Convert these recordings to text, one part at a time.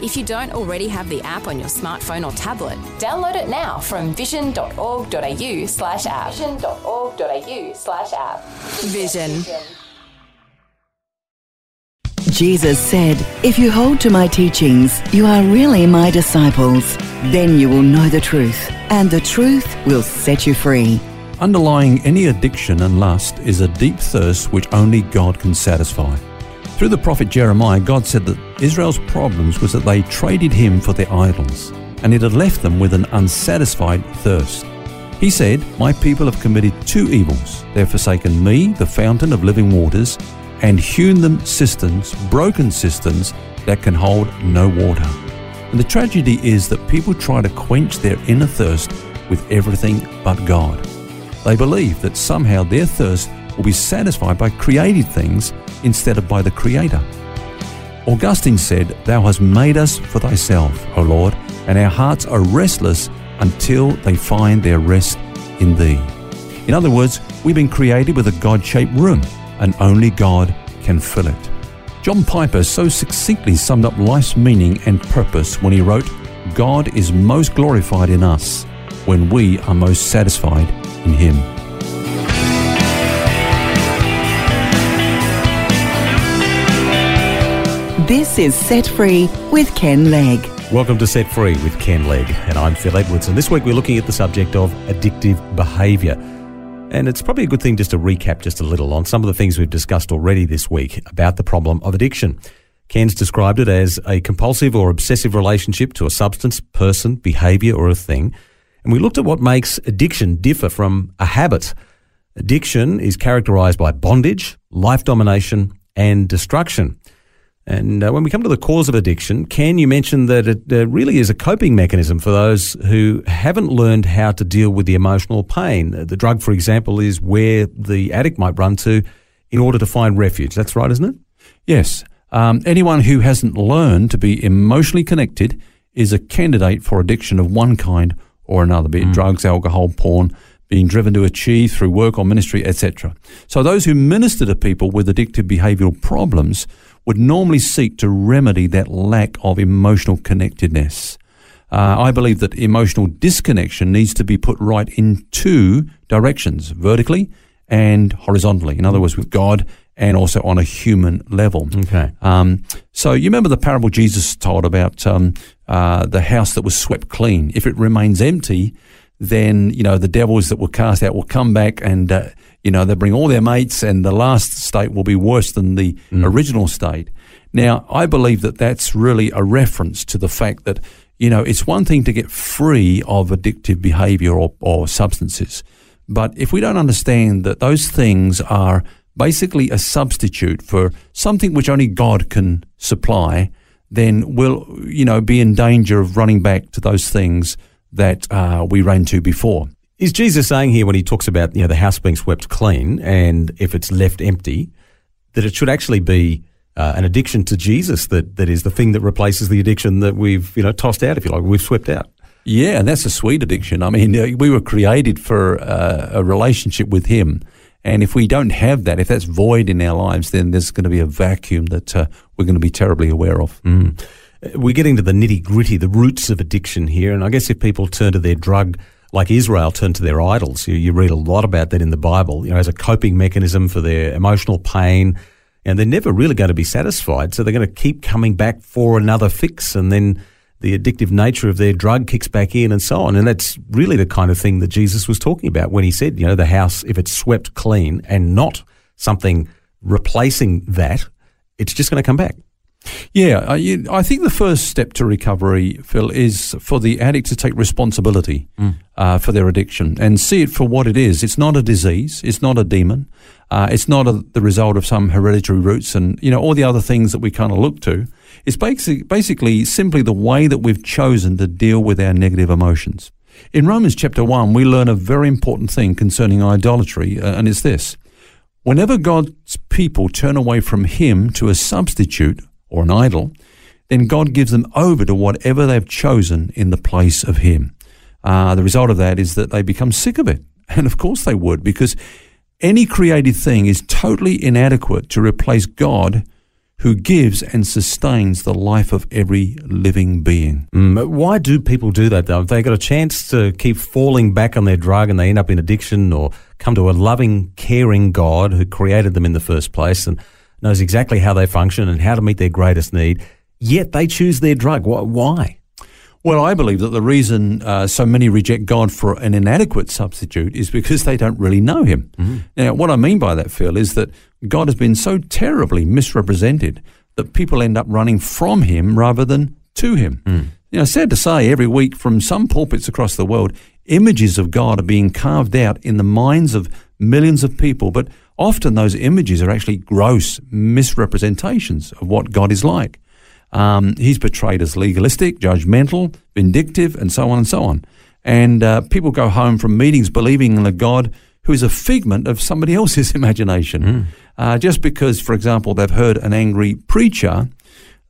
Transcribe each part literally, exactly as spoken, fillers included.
If you don't already have the app on your smartphone or tablet, download it now from vision.org.au slash app. Vision.org.au slash app. Vision. Jesus said, "If you hold to my teachings, you are really my disciples. Then you will know the truth, and the truth will set you free." Underlying any addiction and lust is a deep thirst which only God can satisfy. Through the prophet Jeremiah, God said that Israel's problems was that they traded him for their idols, and it had left them with an unsatisfied thirst. He said, "My people have committed two evils. They have forsaken me, the fountain of living waters, and hewn them cisterns, broken cisterns that can hold no water." And the tragedy is that people try to quench their inner thirst with everything but God. They believe that somehow their thirst will be satisfied by created things instead of by the Creator. Augustine said, "Thou hast made us for thyself, O Lord, and our hearts are restless until they find their rest in thee." In other words, we've been created with a God-shaped room, and only God can fill it. John Piper so succinctly summed up life's meaning and purpose when he wrote, "God is most glorified in us when we are most satisfied in him." This is Set Free with Ken Legg. Welcome to Set Free with Ken Legg, and I'm Phil Edwards, and this week we're looking at the subject of addictive behaviour. And it's probably a good thing just to recap just a little on some of the things we've discussed already this week about the problem of addiction. Ken's described it as a compulsive or obsessive relationship to a substance, person, behaviour or a thing. And we looked at what makes addiction differ from a habit. Addiction is characterised by bondage, life domination and destruction. And uh, when we come to the cause of addiction, Ken, you mentioned that it uh, really is a coping mechanism for those who haven't learned how to deal with the emotional pain. The drug, for example, is where the addict might run to in order to find refuge. That's right, isn't it? Yes. Um, anyone who hasn't learned to be emotionally connected is a candidate for addiction of one kind or another, be it mm. drugs, alcohol, porn, being driven to achieve through work or ministry, et cetera. So those who minister to people with addictive behavioural problems would normally seek to remedy that lack of emotional connectedness. Uh, I believe that emotional disconnection needs to be put right in two directions, vertically and horizontally. In other words, with God and also on a human level. Okay. Um, so you remember the parable Jesus told about um, uh, the house that was swept clean. If it remains empty, then, you know, the devils that were cast out will come back and, uh, you know, they'll bring all their mates, and the last state will be worse than the mm. original state. Now, I believe that that's really a reference to the fact that, you know, it's one thing to get free of addictive behavior or, or substances. But if we don't understand that those things are basically a substitute for something which only God can supply, then we'll, you know, be in danger of running back to those things that uh, we ran to before. Is Jesus saying here when he talks about, you know, the house being swept clean and if it's left empty, that it should actually be uh, an addiction to Jesus that, that is the thing that replaces the addiction that we've, you know, tossed out, if you like, we've swept out? Yeah, and that's a sweet addiction. I mean, we were created for uh, a relationship with him. And if we don't have that, if that's void in our lives, then there's going to be a vacuum that uh, we're going to be terribly aware of. Mm. We're getting to the nitty-gritty, the roots of addiction here. And I guess if people turn to their drug, like Israel turned to their idols. You, you read a lot about that in the Bible, you know, as a coping mechanism for their emotional pain, and they're never really going to be satisfied, so they're going to keep coming back for another fix, and then the addictive nature of their drug kicks back in and so on. And that's really the kind of thing that Jesus was talking about when he said, you know, the house, if it's swept clean and not something replacing that, it's just going to come back. Yeah, I think the first step to recovery, Phil, is for the addict to take responsibility mm. uh, for their addiction and see it for what it is. It's not a disease. It's not a demon. Uh, it's not a, the result of some hereditary roots and, you know, all the other things that we kind of look to. It's basically, basically simply the way that we've chosen to deal with our negative emotions. In Romans chapter one, we learn a very important thing concerning idolatry, uh, and it's this. Whenever God's people turn away from him to a substitute or an idol, then God gives them over to whatever they've chosen in the place of him. Uh, the result of that is that they become sick of it. And of course they would, because any created thing is totally inadequate to replace God, who gives and sustains the life of every living being. Mm, why do people do that, though? Have they got a chance to keep falling back on their drug and they end up in addiction, or come to a loving, caring God who created them in the first place and knows exactly how they function and how to meet their greatest need, yet they choose their drug? Why? Well, I believe that the reason uh, so many reject God for an inadequate substitute is because they don't really know him. Mm-hmm. Now, what I mean by that, Phil, is that God has been so terribly misrepresented that people end up running from him rather than to him. Mm. You know, sad to say, every week from some pulpits across the world, images of God are being carved out in the minds of millions of people, but often those images are actually gross misrepresentations of what God is like. Um, he's portrayed as legalistic, judgmental, vindictive, and so on and so on. And uh, people go home from meetings believing in a God who is a figment of somebody else's imagination. Mm. Uh, just because, for example, they've heard an angry preacher,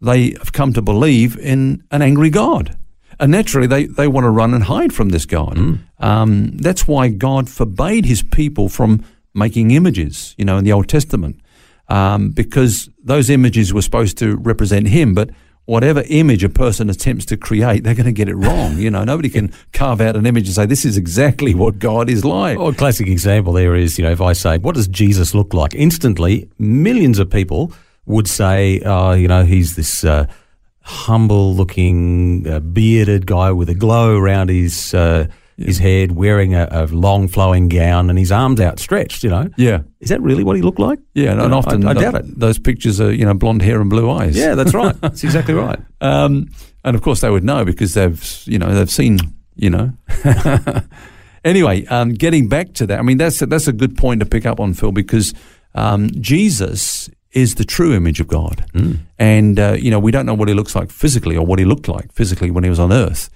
they have come to believe in an angry God. And naturally, they, they want to run and hide from this God. Mm. Um, that's why God forbade his people from making images, you know, in the Old Testament. Um, because those images were supposed to represent him, but whatever image a person attempts to create, they're going to get it wrong. You know, nobody can carve out an image and say, this is exactly what God is like. Well, a classic example there is, you know, if I say, what does Jesus look like? Instantly, millions of people would say, oh, you know, he's this uh, humble-looking, uh, bearded guy with a glow around his uh Yeah. his head, wearing a, a long flowing gown, and his arms outstretched, you know. Yeah. Is that really what he looked like? Yeah, and, and often I, I doubt those, it. Those pictures are, you know, blonde hair and blue eyes. Yeah, that's right. That's exactly right. Um, and of course they would know because they've, you know, they've seen, you know. Anyway, um, getting back to that, I mean, that's, that's a good point to pick up on, Phil, because um, Jesus is the true image of God. Mm. And, uh, you know, we don't know what he looks like physically or what he looked like physically when he was on earth.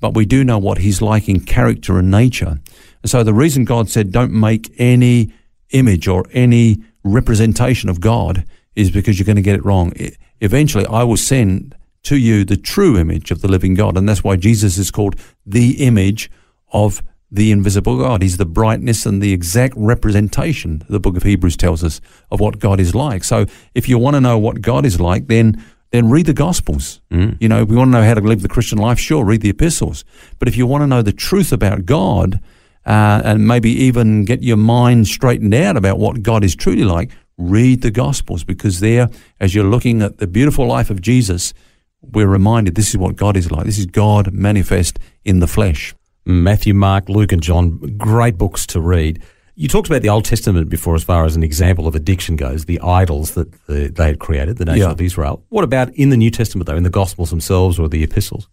But we do know what he's like in character and nature. And so the reason God said don't make any image or any representation of God is because you're going to get it wrong. It, eventually, I will send to you the true image of the living God. And that's why Jesus is called the image of the invisible God. He's the brightness and the exact representation, the book of Hebrews tells us, of what God is like. So if you want to know what God is like, then then read the Gospels. Mm. You know, if we want to know how to live the Christian life, sure, read the epistles. But if you want to know the truth about God uh, and maybe even get your mind straightened out about what God is truly like, read the Gospels, because there, as you're looking at the beautiful life of Jesus, we're reminded this is what God is like. This is God manifest in the flesh. Matthew, Mark, Luke and John, great books to read. You talked about the Old Testament before as far as an example of addiction goes, the idols that the, they had created, the nation yeah. of Israel. What about in the New Testament, though, in the Gospels themselves or the epistles?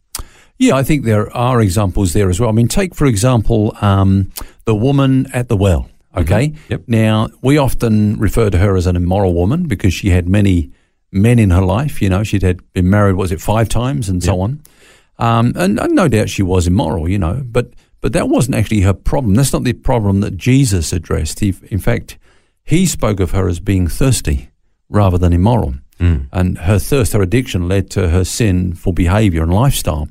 Yeah, I think there are examples there as well. I mean, take, for example, um, the woman at the well, okay? Mm-hmm. Yep. Now, we often refer to her as an immoral woman because she had many men in her life. You know, she'd had been married, was it, five times and yep. so on. Um, and, and no doubt she was immoral, you know, but... But that wasn't actually her problem. That's not the problem that Jesus addressed. He, in fact, he spoke of her as being thirsty rather than immoral. Mm. And her thirst, her addiction led to her sinful behavior and lifestyle.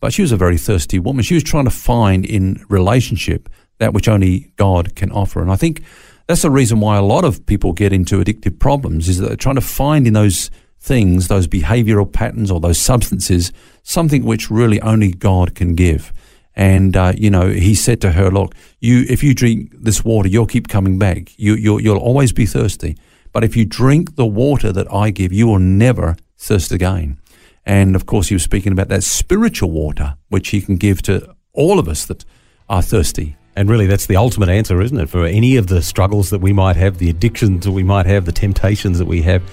But she was a very thirsty woman. She was trying to find in relationship that which only God can offer. And I think that's the reason why a lot of people get into addictive problems, is that they're trying to find in those things, those behavioral patterns or those substances, something which really only God can give. And, uh, you know, he said to her, look, you if you drink this water, you'll keep coming back. You, you'll, you'll always be thirsty. But if you drink the water that I give, you will never thirst again. And, of course, he was speaking about that spiritual water, which he can give to all of us that are thirsty. And really, that's the ultimate answer, isn't it, for any of the struggles that we might have, the addictions that we might have, the temptations that we have.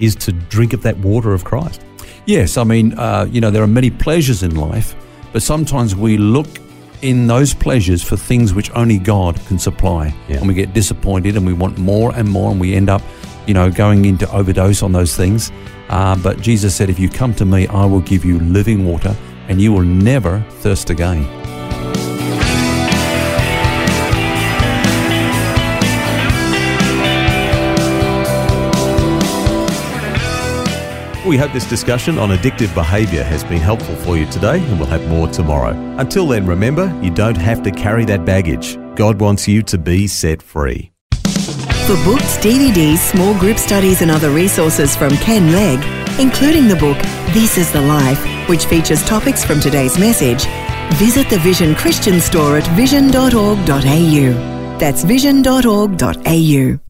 is to drink of that water of Christ. Yes, I mean, uh, you know, there are many pleasures in life, but sometimes we look in those pleasures for things which only God can supply. Yeah. And we get disappointed and we want more and more, and we end up, you know, going into overdose on those things. Uh, but Jesus said, if you come to me, I will give you living water and you will never thirst again. We hope this discussion on addictive behaviour has been helpful for you today, and we'll have more tomorrow. Until then, remember, you don't have to carry that baggage. God wants you to be set free. For books, D V Ds, small group studies and other resources from Ken Legg, including the book This Is the Life, which features topics from today's message, visit the Vision Christian store at vision dot org dot a u. That's vision dot org dot a u.